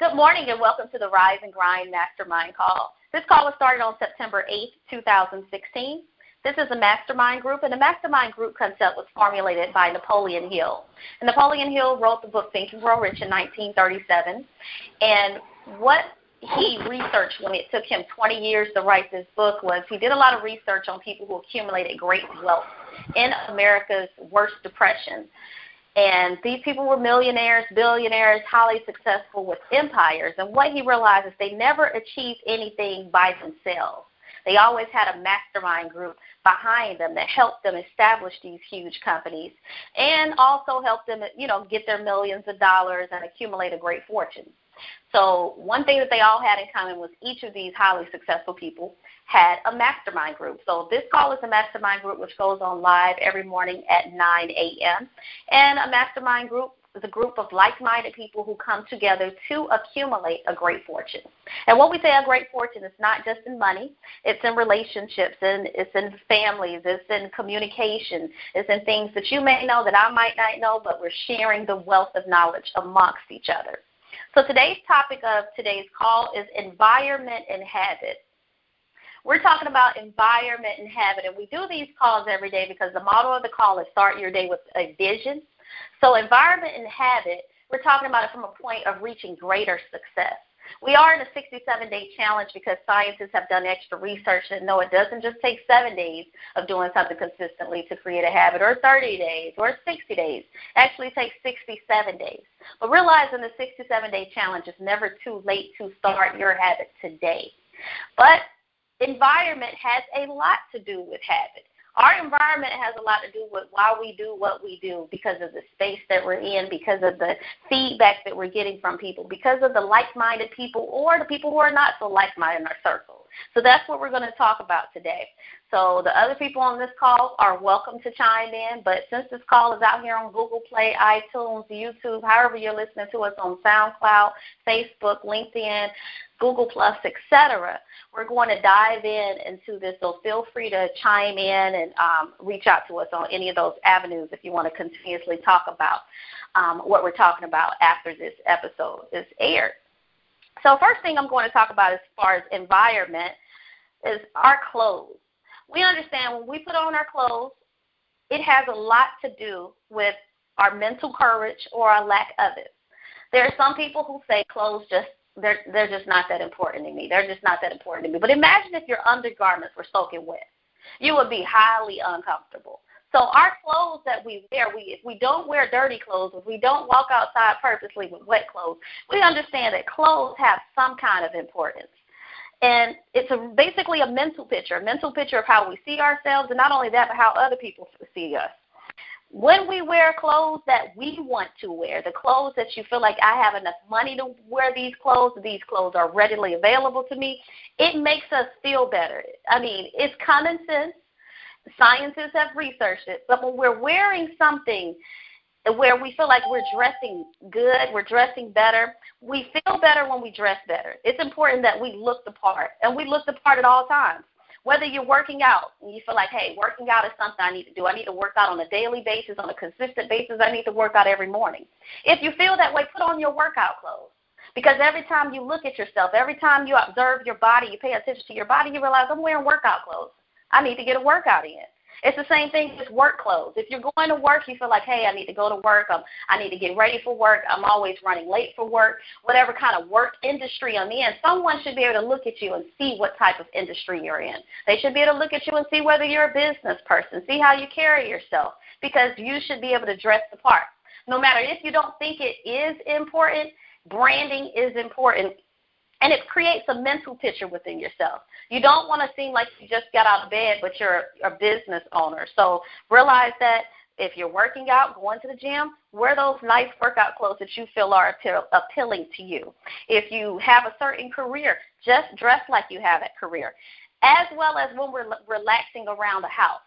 Good morning and welcome to the Rise and Grind Mastermind Call. This call was started on September 8, 2016. This is a mastermind group, and the mastermind group concept was formulated by Napoleon Hill. And Napoleon Hill wrote the book Think and Grow Rich in 1937, and what he researched when it took him 20 years to write this book was he did a lot of research on people who accumulated great wealth in America's worst depression. And these people were millionaires, billionaires, highly successful with empires. And what he realized is they never achieved anything by themselves. They always had a mastermind group behind them that helped them establish these huge companies and also helped them, get their millions of dollars and accumulate a great fortune. So one thing that they all had in common was each of these highly successful people had a mastermind group. So this call is a mastermind group which goes on live every morning at 9 a.m. And a mastermind group is a group of like-minded people who come together to accumulate a great fortune. And when we say a great fortune, it's not just in money. It's in relationships, and it's in families, it's in communication, it's in things that you may know that I might not know, but we're sharing the wealth of knowledge amongst each other. So today's topic of today's call is environment and habit. We're talking about environment and habit, and we do these calls every day because the motto of the call is start your day with a vision. So environment and habit, we're talking about it from a point of reaching greater success. We are in a 67-day challenge because scientists have done extra research and know it doesn't just take 7 days of doing something consistently to create a habit, or 30 days, or 60 days. Actually, it takes 67 days. But realize in the 67-day challenge, it's never too late to start your habit today. But environment has a lot to do with habit. Our environment has a lot to do with why we do what we do, because of the space that we're in, because of the feedback that we're getting from people, because of the like-minded people or the people who are not so like-minded in our circle. So that's what we're going to talk about today. So the other people on this call are welcome to chime in, but since this call is out here on Google Play, iTunes, YouTube, however you're listening to us on SoundCloud, Facebook, LinkedIn, Google+, etc., we're going to dive in into this, so feel free to chime in and reach out to us on any of those avenues if you want to continuously talk about what we're talking about after this episode is aired. So first thing I'm going to talk about as far as environment is our clothes. We understand when we put on our clothes, it has a lot to do with our mental courage or our lack of it. There are some people who say clothes just, they're just not that important to me. They're just not that important to me. But imagine if your undergarments were soaking wet. You would be highly uncomfortable. So our clothes that we wear, if we don't wear dirty clothes, if we don't walk outside purposely with wet clothes, we understand that clothes have some kind of importance. And it's basically a mental picture of how we see ourselves, and not only that, but how other people see us. When we wear clothes that we want to wear, the clothes that you feel like I have enough money to wear these clothes are readily available to me, it makes us feel better. I mean, it's common sense. Scientists have researched it. But when we're wearing something where we feel like we're dressing good, we're dressing better, we feel better when we dress better. It's important that we look the part, and we look the part at all times. Whether you're working out and you feel like, hey, working out is something I need to do. I need to work out on a daily basis, on a consistent basis. I need to work out every morning. If you feel that way, put on your workout clothes, because every time you look at yourself, every time you observe your body, you pay attention to your body, you realize I'm wearing workout clothes. I need to get a workout in. It's the same thing with work clothes. If you're going to work, you feel like, hey, I need to go to work. I need to get ready for work. I'm always running late for work. Whatever kind of work industry I'm in, someone should be able to look at you and see what type of industry you're in. They should be able to look at you and see whether you're a business person, see how you carry yourself, because you should be able to dress the part. No matter if you don't think it is important, branding is important. And it creates a mental picture within yourself. You don't want to seem like you just got out of bed, but you're a business owner. So realize that if you're working out, going to the gym, wear those nice workout clothes that you feel are appealing to you. If you have a certain career, just dress like you have that career. As well as when we're relaxing around the house.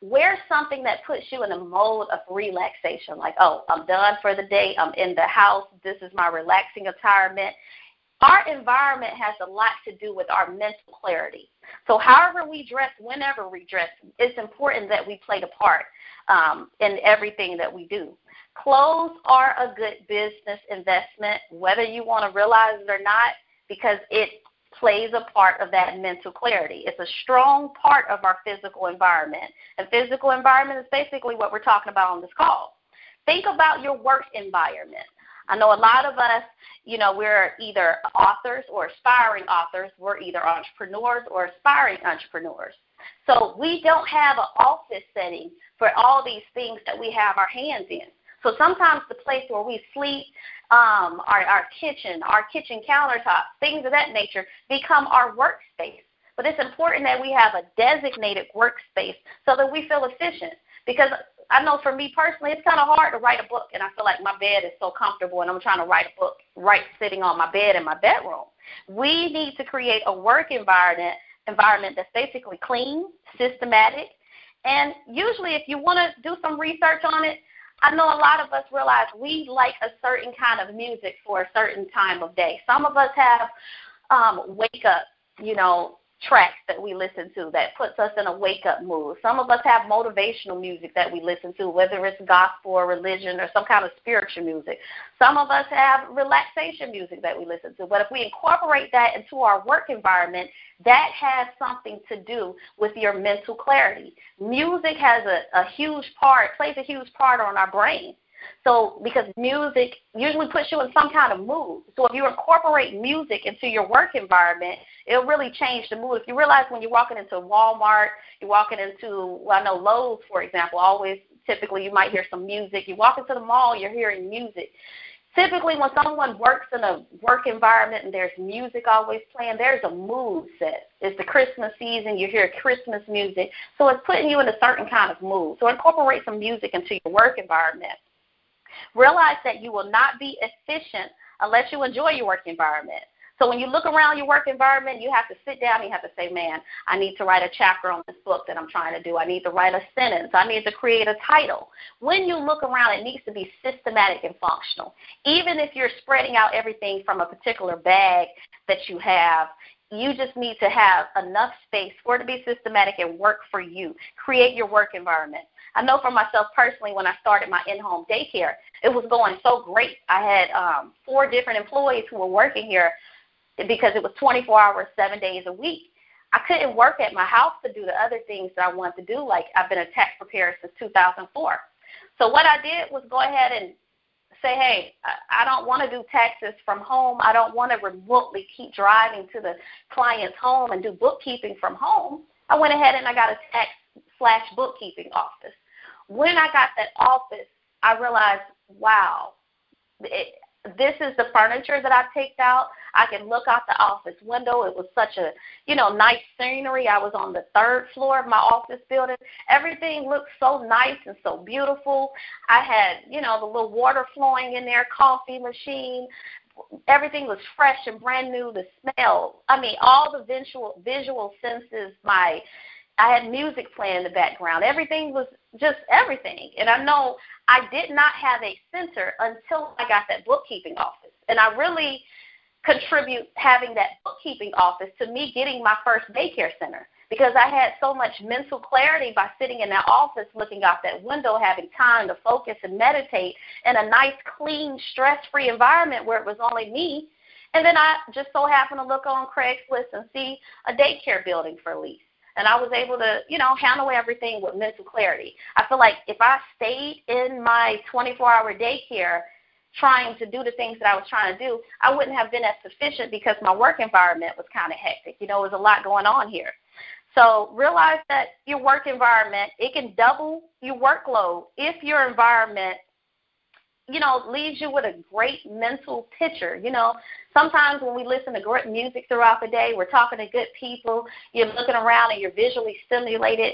Wear something that puts you in a mode of relaxation, like, oh, I'm done for the day, I'm in the house, this is my relaxing retirement. Our environment has a lot to do with our mental clarity. So however we dress, whenever we dress, it's important that we play the part in everything that we do. Clothes are a good business investment, whether you want to realize it or not, because it plays a part of that mental clarity. It's a strong part of our physical environment. And physical environment is basically what we're talking about on this call. Think about your work environment. I know a lot of us, you know, we're either authors or aspiring authors. We're either entrepreneurs or aspiring entrepreneurs. So we don't have an office setting for all these things that we have our hands in. So sometimes the place where we sleep, our kitchen countertops, things of that nature become our workspace. But it's important that we have a designated workspace so that we feel efficient, because I know for me personally, it's kind of hard to write a book, and I feel like my bed is so comfortable, and I'm trying to write a book right sitting on my bed in my bedroom. We need to create a work environment that's basically clean, systematic, and usually if you want to do some research on it, I know a lot of us realize we like a certain kind of music for a certain time of day. Some of us have wake-up, you know, tracks that we listen to that puts us in a wake-up mood. Some of us have motivational music that we listen to, whether it's gospel or religion or some kind of spiritual music. Some of us have relaxation music that we listen to. But if we incorporate that into our work environment, that has something to do with your mental clarity. Music has plays a huge part on our brain. So because music usually puts you in some kind of mood. So if you incorporate music into your work environment, it'll really change the mood. If you realize when you're walking into Walmart, you're walking into, well, I know Lowe's, for example, always typically you might hear some music. You walk into the mall, you're hearing music. Typically when someone works in a work environment and there's music always playing, there's a mood set. It's the Christmas season, you hear Christmas music. So it's putting you in a certain kind of mood. So incorporate some music into your work environment. Realize that you will not be efficient unless you enjoy your work environment. So when you look around your work environment, you have to sit down and you have to say, man, I need to write a chapter on this book that I'm trying to do. I need to write a sentence. I need to create a title. When you look around, it needs to be systematic and functional. Even if you're spreading out everything from a particular bag that you have, you just need to have enough space for it to be systematic and work for you. Create your work environment. I know for myself personally, when I started my in-home daycare, it was going so great. I had 4 different employees who were working here because it was 24 hours, 7 days a week. I couldn't work at my house to do the other things that I wanted to do, like I've been a tax preparer since 2004. So what I did was go ahead and say, hey, I don't want to do taxes from home. I don't want to remotely keep driving to the client's home and do bookkeeping from home. I went ahead and I got a tax/bookkeeping office. When I got that office, I realized, wow, this is the furniture that I picked out. I can look out the office window. It was such a, nice scenery. I was on the 3rd floor of my office building. Everything looked so nice and so beautiful. I had, the little water flowing in there, coffee machine. Everything was fresh and brand new. The smell, all the visual senses, I had music playing in the background. Everything was just everything. And I know I did not have a center until I got that bookkeeping office. And I really contribute having that bookkeeping office to me getting my first daycare center, because I had so much mental clarity by sitting in that office, looking out that window, having time to focus and meditate in a nice, clean, stress-free environment where it was only me. And then I just so happened to look on Craigslist and see a daycare building for lease. And I was able to, handle everything with mental clarity. I feel like if I stayed in my 24-hour daycare trying to do the things that I was trying to do, I wouldn't have been as sufficient because my work environment was kind of hectic. It was a lot going on here. So realize that your work environment, it can double your workload if your environment, leaves you with a great mental picture. Sometimes when we listen to great music throughout the day, we're talking to good people, you're looking around and you're visually stimulated.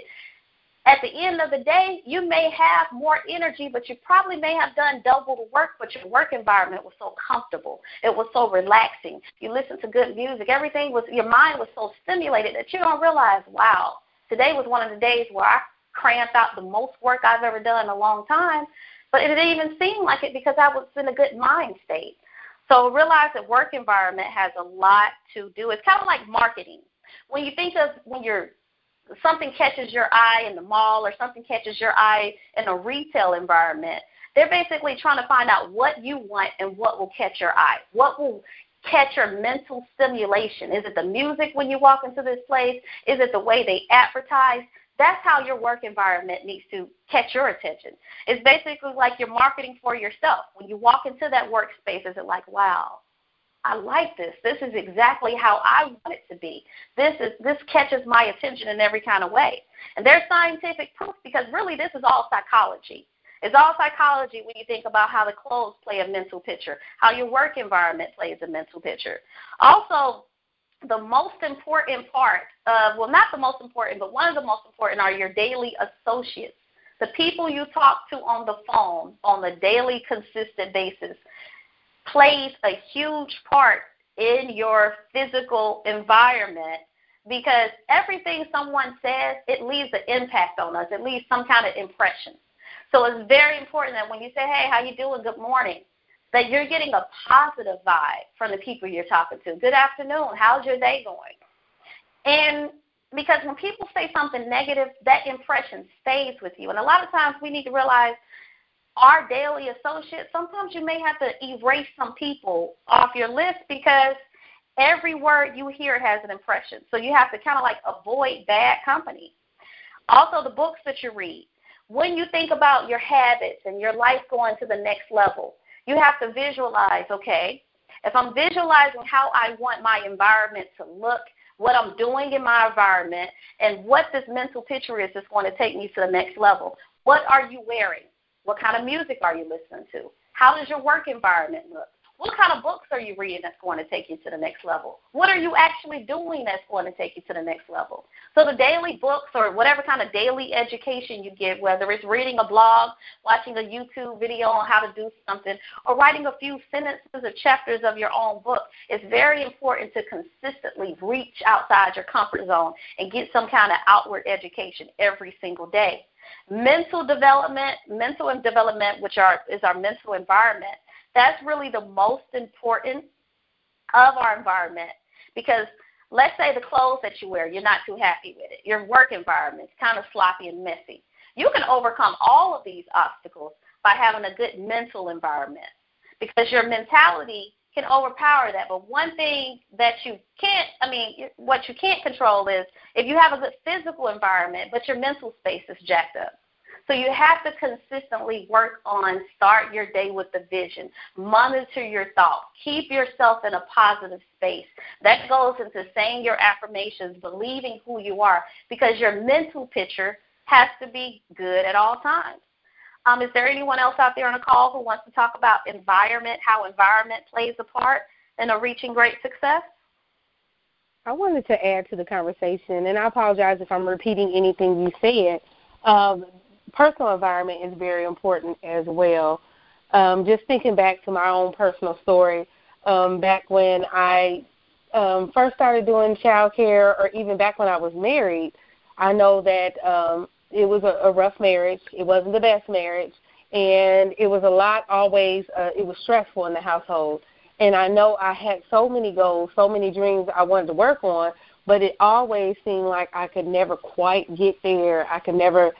At the end of the day, you may have more energy, but you probably may have done double the work, but your work environment was so comfortable. It was so relaxing. You listened to good music. Your mind was so stimulated that you don't realize, wow, today was one of the days where I cramped out the most work I've ever done in a long time, but it didn't even seem like it because I was in a good mind state. So realize that work environment has a lot to do. It's kind of like marketing. When you think of something catches your eye in the mall or something catches your eye in a retail environment, They're basically trying to find out what you want and what will catch your eye, what will catch your mental stimulation. Is it the music when you walk into this place? Is it the way they advertise? That's how your work environment needs to catch your attention. It's basically like you're marketing for yourself. When you walk into that workspace, is it like, wow, I like this. This is exactly how I want it to be. This catches my attention in every kind of way. And there's scientific proof, because really this is all psychology. It's all psychology when you think about how the clothes play a mental picture, how your work environment plays a mental picture. Also, the most important part of, well, not the most important, but one of the most important are your daily associates, the people you talk to on the phone on a daily consistent basis. Plays a huge part in your physical environment, because everything someone says, it leaves an impact on us. It leaves some kind of impression. So it's very important that when you say, hey, how you doing, good morning, that you're getting a positive vibe from the people you're talking to. Good afternoon, how's your day going? And because when people say something negative, that impression stays with you. And a lot of times we need to realize our daily associates, sometimes you may have to erase some people off your list, because every word you hear has an impression. So you have to kind of like avoid bad company. Also, the books that you read. When you think about your habits and your life going to the next level, you have to visualize, okay, if I'm visualizing how I want my environment to look, what I'm doing in my environment, and what this mental picture is that's going to take me to the next level, what are you wearing? What kind of music are you listening to? How does your work environment look? What kind of books are you reading that's going to take you to the next level? What are you actually doing that's going to take you to the next level? So the daily books, or whatever kind of daily education you get, whether it's reading a blog, watching a YouTube video on how to do something, or writing a few sentences or chapters of your own book, it's very important to consistently reach outside your comfort zone and get some kind of outward education every single day. Mental development, which is our mental environment, that's really the most important of our environment, because let's say the clothes that you wear, you're not too happy with it. Your work environment's kind of sloppy and messy. You can overcome all of these obstacles by having a good mental environment, because your mentality can overpower that. But one thing that what you can't control is if you have a good physical environment, but your mental space is jacked up. So you have to consistently start your day with the vision, monitor your thoughts, keep yourself in a positive space. That goes into saying your affirmations, believing who you are, because your mental picture has to be good at all times. Is there anyone else out there on the call who wants to talk about environment, how environment plays a part in reaching great success? I wanted to add to the conversation, and I apologize if I'm repeating anything you said. Personal environment is very important as well. Just thinking back to my own personal story, back when I first started doing childcare, or even back when I was married, I know that it was a rough marriage. It wasn't the best marriage, and it was a lot always. It was stressful in the household, and I know I had so many goals, so many dreams I wanted to work on, but it always seemed like I could never quite get there. I could never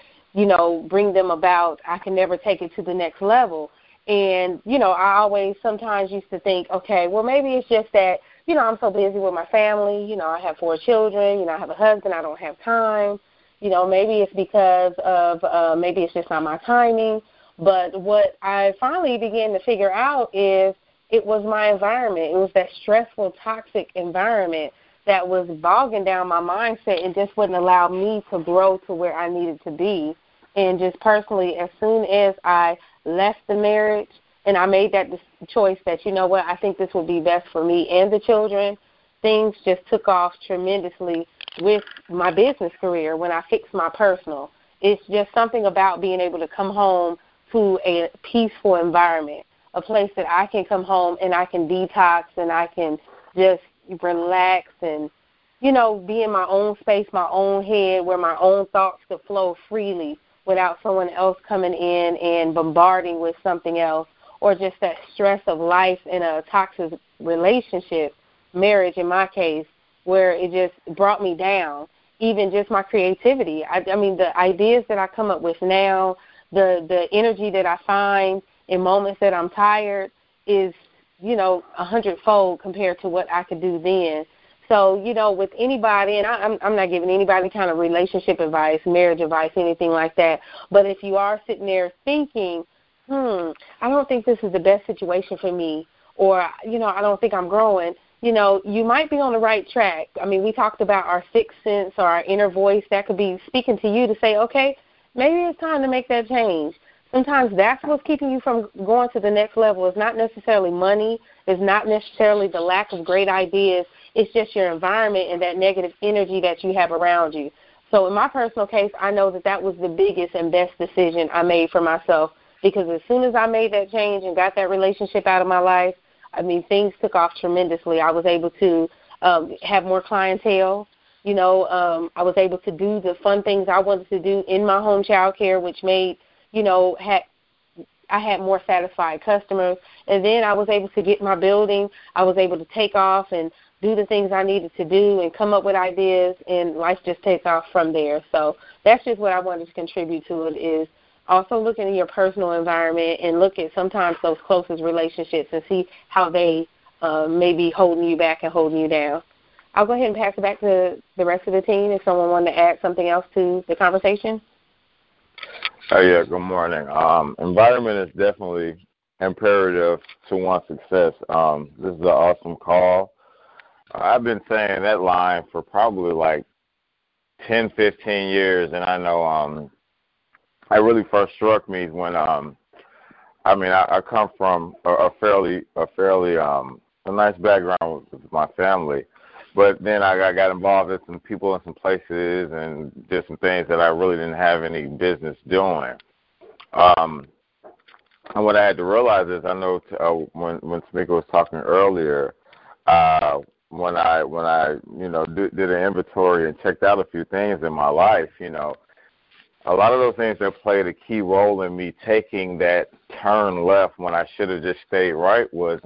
bring them about. I can never take it to the next level. And, I always sometimes used to think, okay, well, maybe it's just that, I'm so busy with my family. I have 4 children. I have a husband. I don't have time. Maybe it's because of, maybe it's just not my timing. But what I finally began to figure out is it was my environment. It was that stressful, toxic environment that was bogging down my mindset and just wouldn't allow me to grow to where I needed to be. And just personally, as soon as I left the marriage and I made that choice that, I think this will be best for me and the children, things just took off tremendously with my business career when I fixed my personal. It's just something about being able to come home to a peaceful environment, a place that I can come home and I can detox and I can just relax and, be in my own space, my own head, where my own thoughts could flow freely without someone else coming in and bombarding with something else, or just that stress of life in a toxic relationship, marriage in my case, where it just brought me down, even just my creativity. I mean, the ideas that I come up with now, the energy that I find in moments that I'm tired is, 100-fold compared to what I could do then. So, with anybody, and I'm not giving anybody kind of relationship advice, marriage advice, anything like that, but if you are sitting there thinking, I don't think this is the best situation for me, or, I don't think I'm growing, you might be on the right track. I mean, we talked about our sixth sense or our inner voice. That could be speaking to you to say, okay, maybe it's time to make that change. Sometimes that's what's keeping you from going to the next level. It's not necessarily money. It's not necessarily the lack of great ideas. It's just your environment and that negative energy that you have around you. So in my personal case, I know that was the biggest and best decision I made for myself, because as soon as I made that change and got that relationship out of my life, things took off tremendously. I was able to have more clientele. I was able to do the fun things I wanted to do in my home child care, which made – I had more satisfied customers, and then I was able to get my building. I was able to take off and do the things I needed to do and come up with ideas, and life just takes off from there. So that's just what I wanted to contribute to it, is also look into your personal environment and look at sometimes those closest relationships and see how they may be holding you back and holding you down. I'll go ahead and pass it back to the rest of the team if someone wanted to add something else to the conversation. Yeah, good morning. Environment is definitely imperative to one's success. This is an awesome call. I've been saying that line for probably like 10, 15 years, and I know it really first struck me when I come from a fairly a nice background with my family. But then I got involved with some people and some places and did some things that I really didn't have any business doing. And what I had to realize is, I know when Tamika was talking earlier, when I did an inventory and checked out a few things in my life, a lot of those things that played a key role in me taking that turn left when I should have just stayed right was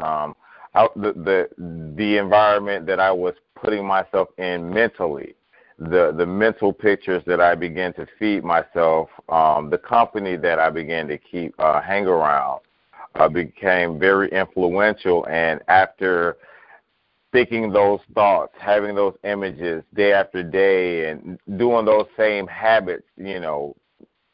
the environment that I was putting myself in mentally, the mental pictures that I began to feed myself, the company that I began to hang around became very influential. And after thinking those thoughts, having those images day after day, and doing those same habits,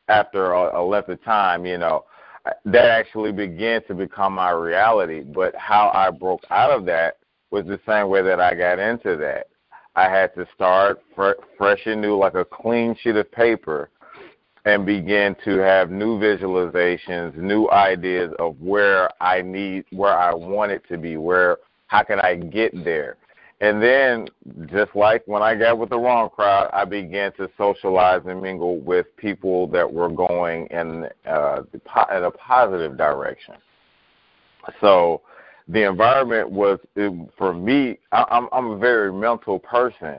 after a length of time, that actually began to become my reality. But how I broke out of that was the same way that I got into that. I had to start fresh and new, like a clean sheet of paper, and begin to have new visualizations, new ideas of where I want it to be, how can I get there. And then, just like when I got with the wrong crowd, I began to socialize and mingle with people that were going in a positive direction. So the environment was, for me, I'm a very mental person,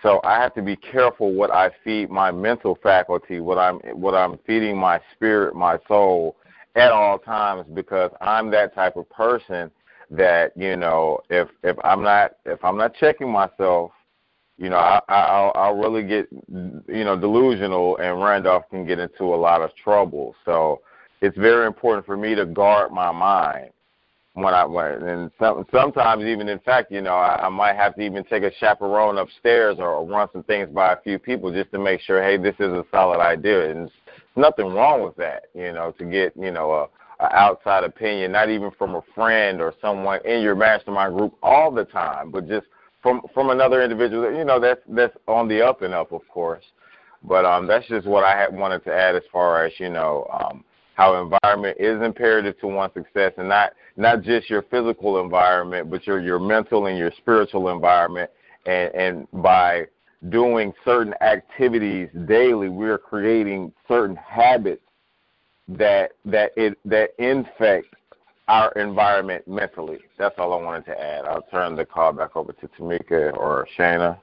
so I have to be careful what I feed my mental faculty, what I'm feeding my spirit, my soul, at all times, because I'm that type of person that, if I'm not checking myself, I'll really get, delusional, and Randolph can get into a lot of trouble. So it's very important for me to guard my mind sometimes even, in fact, I might have to even take a chaperone upstairs or run some things by a few people just to make sure, hey, this is a solid idea. And there's nothing wrong with that, to get, an outside opinion, not even from a friend or someone in your mastermind group all the time, but just from another individual, that's on the up and up, of course. But that's just what I wanted to add as far as, how environment is imperative to one's success, and not just your physical environment, but your mental and your spiritual environment. And by doing certain activities daily, we're creating certain habits that infects our environment mentally. That's all I wanted to add. I'll turn the call back over to Tamika or Shana.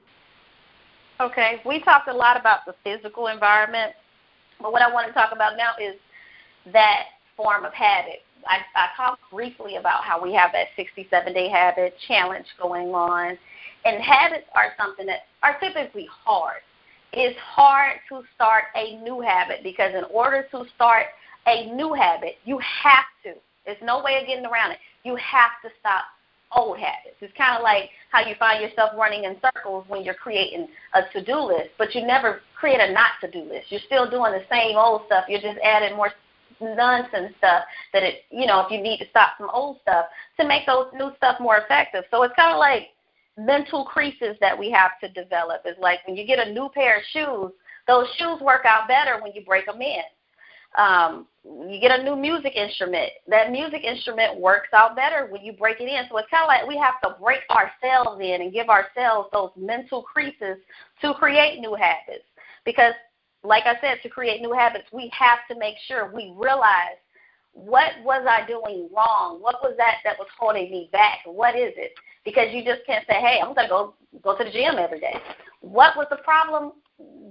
Okay. We talked a lot about the physical environment, but what I want to talk about now is that form of habit. I talked briefly about how we have that 67-day habit challenge going on, and habits are something that are typically hard. It's hard to start a new habit, because in order to start a new habit, you have to. There's no way of getting around it. You have to stop old habits. It's kind of like how you find yourself running in circles when you're creating a to-do list, but you never create a not-to-do list. You're still doing the same old stuff. You're just adding more nonsense stuff that if you need to stop some old stuff to make those new stuff more effective. So it's kind of like mental creases that we have to develop. It's like when you get a new pair of shoes, those shoes work out better when you break them in. You get a new music instrument. That music instrument works out better when you break it in. So it's kind of like we have to break ourselves in and give ourselves those mental creases to create new habits. Because, like I said, to create new habits, we have to make sure we realize, what was I doing wrong? What was that was holding me back? What is it? Because you just can't say, hey, I'm going to go to the gym every day. What was the problem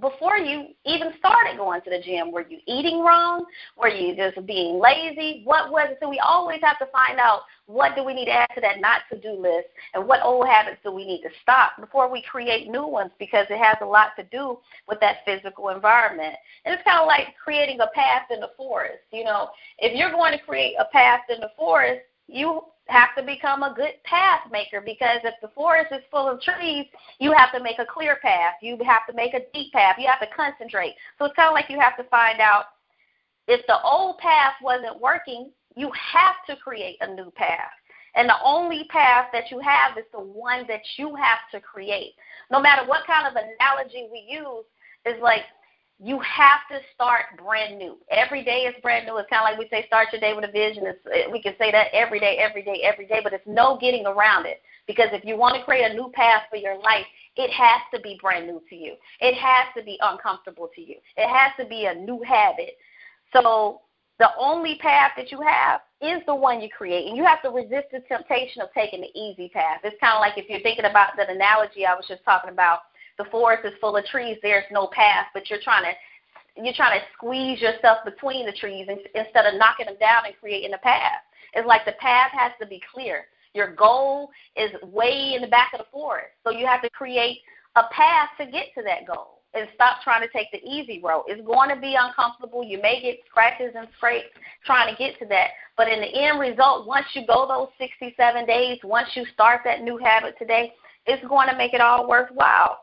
before you even started going to the gym? Were you eating wrong? Were you just being lazy? What was it? So we always have to find out, what do we need to add to that not-to-do list, and what old habits do we need to stop before we create new ones, because it has a lot to do with that physical environment. And it's kind of like creating a path in the forest. You know, if you're going to create a path in the forest, you have to become a good path maker, because if the forest is full of trees, you have to make a clear path. You have to make a deep path. You have to concentrate. So it's kind of like you have to find out, if the old path wasn't working, you have to create a new path. And the only path that you have is the one that you have to create. No matter what kind of analogy we use, it's like, you have to start brand new. Every day is brand new. It's kind of like we say, start your day with a vision. We can say that every day, but it's no getting around it. Because if you want to create a new path for your life, it has to be brand new to you. It has to be uncomfortable to you. It has to be a new habit. So the only path that you have is the one you create, and you have to resist the temptation of taking the easy path. It's kind of like if you're thinking about that analogy I was just talking about, the forest is full of trees, there's no path, but you're trying to squeeze yourself between the trees instead of knocking them down and creating a path. It's like the path has to be clear. Your goal is way in the back of the forest, so you have to create a path to get to that goal and stop trying to take the easy road. It's going to be uncomfortable. You may get scratches and scrapes trying to get to that, but in the end result, once you go those 67 days, once you start that new habit today, it's going to make it all worthwhile.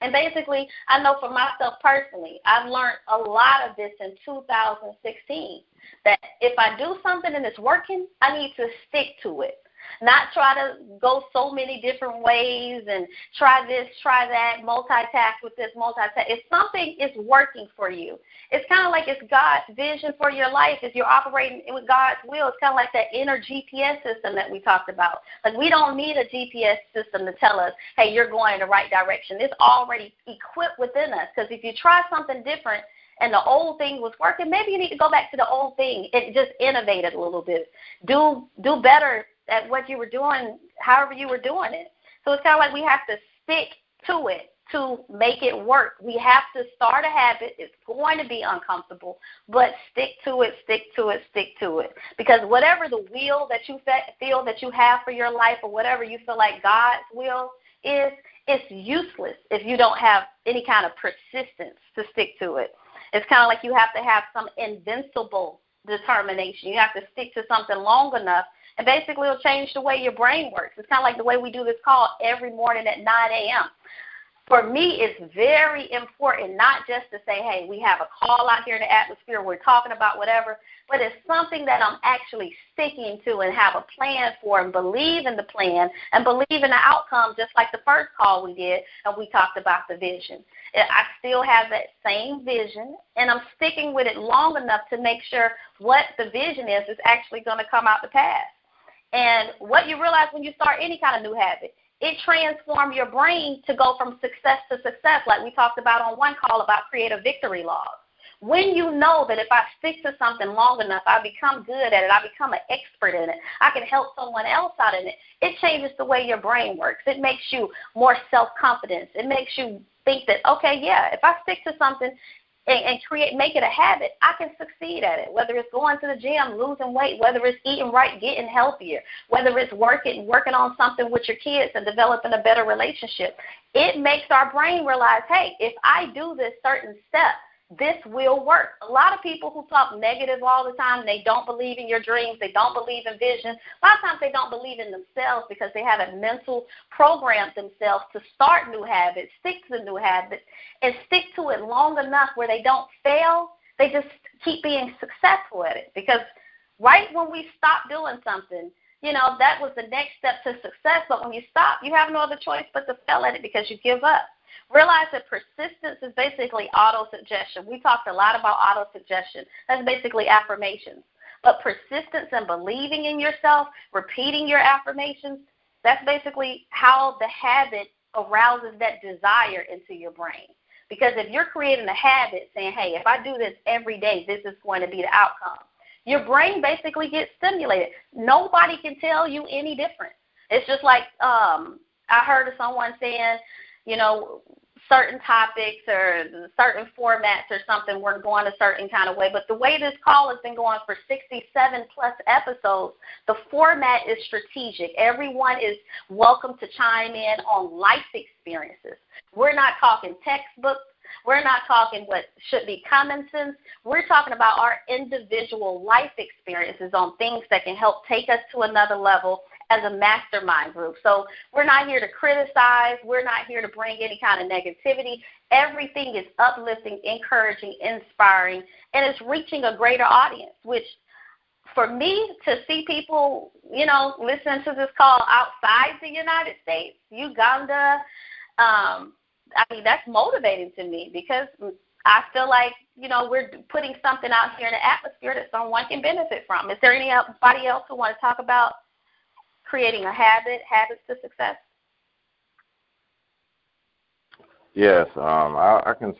And basically, I know for myself personally, I've learned a lot of this in 2016, that if I do something and it's working, I need to stick to it, not try to go so many different ways and try this, try that, multitask with this, multitask. If something is working for you, it's kind of like it's God's vision for your life. If you're operating with God's will, it's kind of like that inner GPS system that we talked about. Like, we don't need a GPS system to tell us, hey, you're going in the right direction. It's already equipped within us, because if you try something different and the old thing was working, maybe you need to go back to the old thing and just innovate it a little bit. Do better at what you were doing, however you were doing it. So it's kind of like we have to stick to it to make it work. We have to start a habit. It's going to be uncomfortable, but stick to it. Because whatever the will that you feel that you have for your life, or whatever you feel like God's will is, it's useless if you don't have any kind of persistence to stick to it. It's kind of like you have to have some invincible determination. You have to stick to something long enough, and basically it'll change the way your brain works. It's kind of like the way we do this call every morning at 9 a.m. For me, it's very important not just to say, hey, we have a call out here in the atmosphere, we're talking about whatever, but it's something that I'm actually sticking to and have a plan for and believe in the plan and believe in the outcome, just like the first call we did and we talked about the vision. I still have that same vision, and I'm sticking with it long enough to make sure what the vision is actually going to come out the past. And what you realize when you start any kind of new habit, it transforms your brain to go from success to success, like we talked about on one call about creative victory logs. When you know that if I stick to something long enough, I become good at it, I become an expert in it, I can help someone else out in it, it changes the way your brain works. It makes you more self-confident. It makes you think that, okay, yeah, if I stick to something and make it a habit, I can succeed at it, whether it's going to the gym, losing weight, whether it's eating right, getting healthier, whether it's working on something with your kids and developing a better relationship. It makes our brain realize, hey, if I do this certain step, this will work. A lot of people who talk negative all the time, they don't believe in your dreams, they don't believe in vision. A lot of times they don't believe in themselves because they haven't mentally programmed themselves to start new habits, stick to the new habits, and stick to it long enough where they don't fail. They just keep being successful at it, because right when we stop doing something, you know, that was the next step to success. But when you stop, you have no other choice but to fail at it because you give up. Realize that persistence is basically auto-suggestion. We talked a lot about auto-suggestion. That's basically affirmations. But persistence and believing in yourself, repeating your affirmations, that's basically how the habit arouses that desire into your brain. Because if you're creating a habit saying, hey, if I do this every day, this is going to be the outcome, your brain basically gets stimulated. Nobody can tell you any different. It's just like I heard of someone saying, you know, certain topics or certain formats or something were going a certain kind of way. But the way this call has been going for 67-plus episodes, the format is strategic. Everyone is welcome to chime in on life experiences. We're not talking textbooks. We're not talking what should be common sense. We're talking about our individual life experiences on things that can help take us to another level as a mastermind group. So we're not here to criticize. We're not here to bring any kind of negativity. Everything is uplifting, encouraging, inspiring, and it's reaching a greater audience, which for me to see people, you know, listening to this call outside the United States, Uganda, I mean, that's motivating to me because I feel like, you know, we're putting something out here in the atmosphere that someone can benefit from. Is there anybody else who want to talk about creating a habit, habits to success? Yes, I can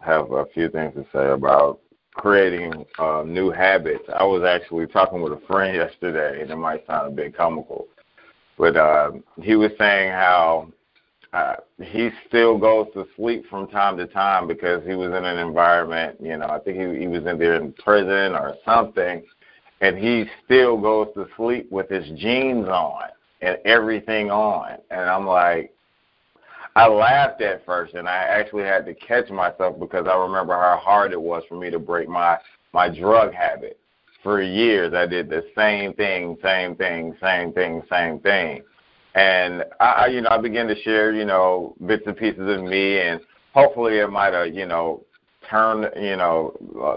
have a few things to say about creating new habits. I was actually talking with a friend yesterday, and it might sound a bit comical, but he was saying how he still goes to sleep from time to time because he was in an environment, you know, I think he was in there in prison or something, and he still goes to sleep with his jeans on and everything on. And I'm like, I laughed at first, and I actually had to catch myself because I remember how hard it was for me to break my drug habit. For years, I did the same thing. And I, you know, I began to share, you know, bits and pieces of me, and hopefully it might have, you know, turned, you know,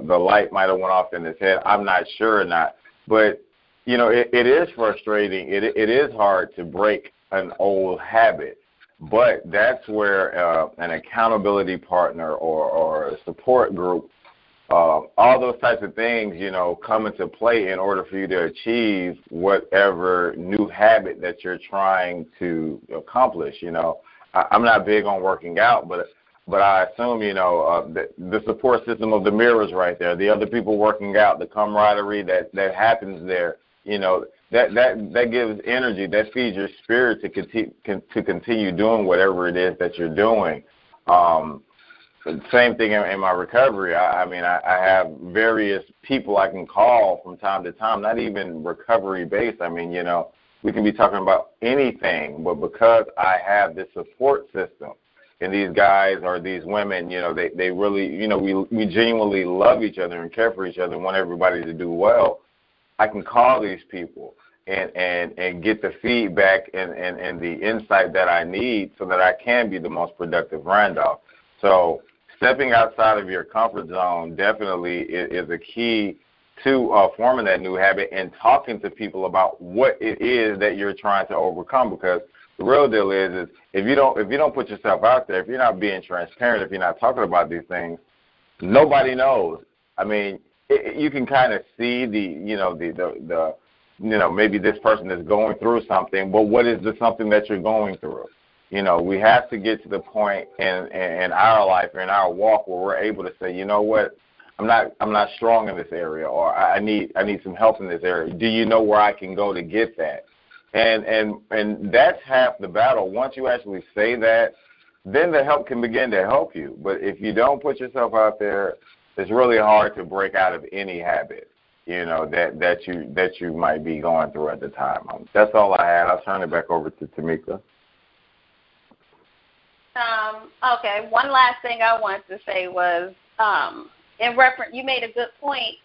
the light might have went off in his head. I'm not sure or not, but you know, it is frustrating. It is hard to break an old habit, but that's where an accountability partner or a support group, all those types of things, you know, come into play in order for you to achieve whatever new habit that you're trying to accomplish. You know, I'm not big on working out, but I assume, you know, the support system of the mirrors right there, the other people working out, the camaraderie that happens there, you know, that gives energy, that feeds your spirit to continue doing whatever it is that you're doing. Same thing in my recovery. I mean, I have various people I can call from time to time, not even recovery-based. I mean, you know, we can be talking about anything, but because I have this support system, and these guys or these women, you know, they really, you know, we genuinely love each other and care for each other and want everybody to do well, I can call these people and get the feedback and the insight that I need so that I can be the most productive Randolph. So stepping outside of your comfort zone definitely is a key to forming that new habit and talking to people about what it is that you're trying to overcome, because the real deal is if you don't put yourself out there, if you're not being transparent, if you're not talking about these things, nobody knows. I mean, you can kind of see the you know, maybe this person is going through something, but what is the something that you're going through? You know, we have to get to the point in our life or in our walk where we're able to say, you know what, I'm not strong in this area, or I need some help in this area. Do you know where I can go to get that? And that's half the battle. Once you actually say that, then the help can begin to help you. But if you don't put yourself out there, it's really hard to break out of any habit, you know, that you might be going through at the time. That's all I had. I'll turn it back over to Tamika. Okay, one last thing I wanted to say was in reference, you made a good point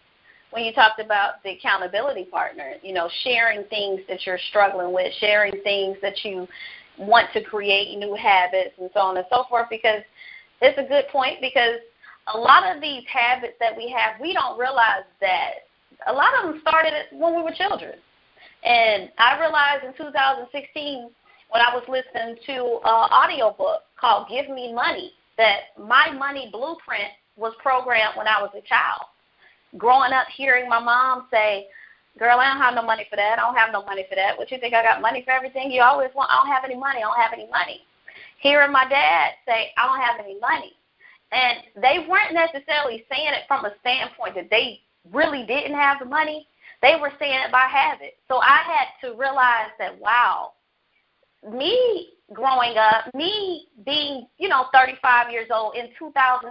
when you talked about the accountability partner, you know, sharing things that you're struggling with, sharing things that you want to create, new habits, and so on and so forth, because it's a good point, because a lot of these habits that we have, we don't realize that a lot of them started when we were children. And I realized in 2016 when I was listening to an audiobook called Give Me Money that my money blueprint was programmed when I was a child. Growing up hearing my mom say, girl, I don't have no money for that. I don't have no money for that. What, you think I got money for everything you always want? I don't have any money. I don't have any money. Hearing my dad say, I don't have any money. And they weren't necessarily saying it from a standpoint that they really didn't have the money. They were saying it by habit. So I had to realize that, wow, me growing up, me being, 35 years old in 2016,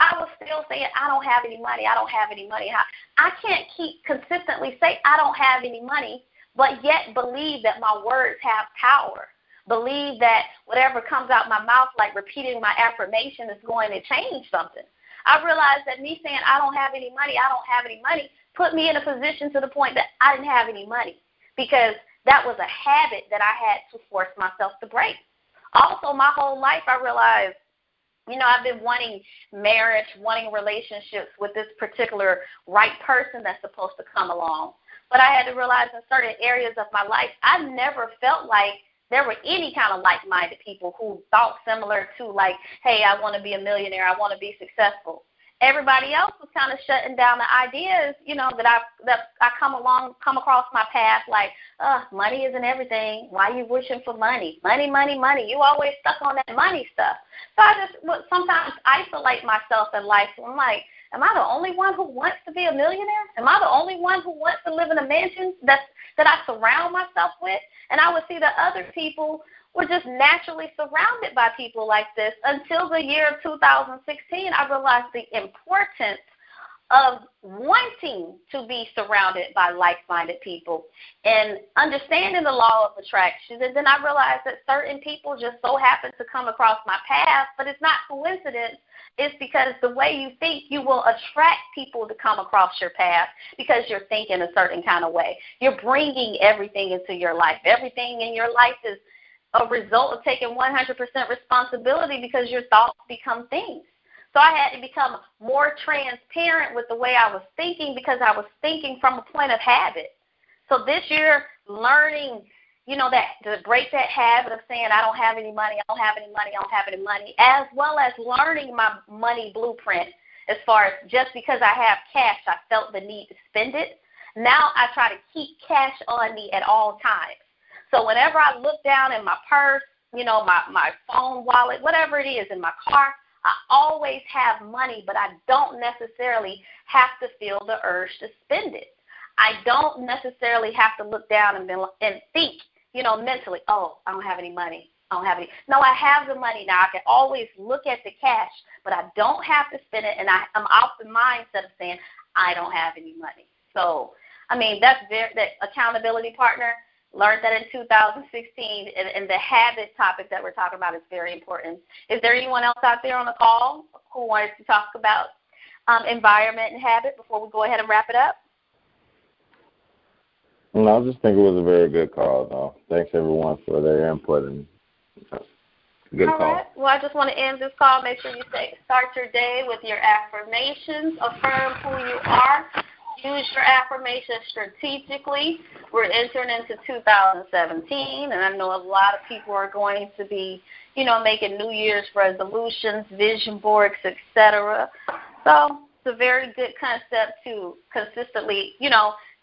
I was still saying, I don't have any money, I don't have any money. I can't keep consistently saying I don't have any money, but yet believe that my words have power, believe that whatever comes out my mouth, like repeating my affirmation, is going to change something. I realized that me saying I don't have any money, I don't have any money, put me in a position to the point that I didn't have any money, because that was a habit that I had to force myself to break. Also, my whole life I realized, I've been wanting marriage, wanting relationships with this particular right person that's supposed to come along. But I had to realize in certain areas of my life, I never felt like there were any kind of like-minded people who thought similar to, like, hey, I want to be a millionaire, I want to be successful. Everybody else was kind of shutting down the ideas, that I come across my path, like, money isn't everything. Why are you wishing for money? Money, money, money. You always stuck on that money stuff. So I just would sometimes isolate myself in life. So I'm like, am I the only one who wants to be a millionaire? Am I the only one who wants to live in a mansion that I surround myself with? And I would see that other people were just naturally surrounded by people like this until the year of 2016. I realized the importance of wanting to be surrounded by like-minded people and understanding the law of attraction. And then I realized that certain people just so happen to come across my path, but it's not coincidence. It's because the way you think, you will attract people to come across your path because you're thinking a certain kind of way. You're bringing everything into your life. Everything in your life is a result of taking 100% responsibility, because your thoughts become things. So I had to become more transparent with the way I was thinking, because I was thinking from a point of habit. So this year, learning, to break that habit of saying I don't have any money, I don't have any money, I don't have any money, as well as learning my money blueprint as far as just because I have cash, I felt the need to spend it. Now I try to keep cash on me at all times. So whenever I look down in my purse, my phone, wallet, whatever it is, in my car, I always have money, but I don't necessarily have to feel the urge to spend it. I don't necessarily have to look down and think, mentally, oh, I don't have any money. I don't have any. No, I have the money now. I can always look at the cash, but I don't have to spend it, and I'm off the mindset of saying I don't have any money. So, that accountability partner, learned that in 2016, and the habit topic that we're talking about is very important. Is there anyone else out there on the call who wants to talk about environment and habit before we go ahead and wrap it up? No, I just think it was a very good call, though. Thanks, everyone, for their input. And good call. All right. Well, I just want to end this call. Make sure you start your day with your affirmations. Affirm who you are. Use your affirmation strategically. We're entering into 2017, and I know a lot of people are going to be, making New Year's resolutions, vision boards, etc. So it's a very good concept to consistently,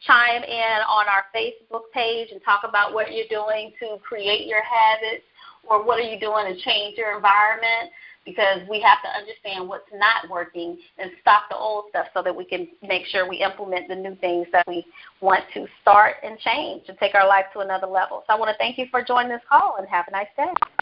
chime in on our Facebook page and talk about what you're doing to create your habits, or what are you doing to change your environment, because we have to understand what's not working and stop the old stuff so that we can make sure we implement the new things that we want to start and change and take our life to another level. So I want to thank you for joining this call, and have a nice day.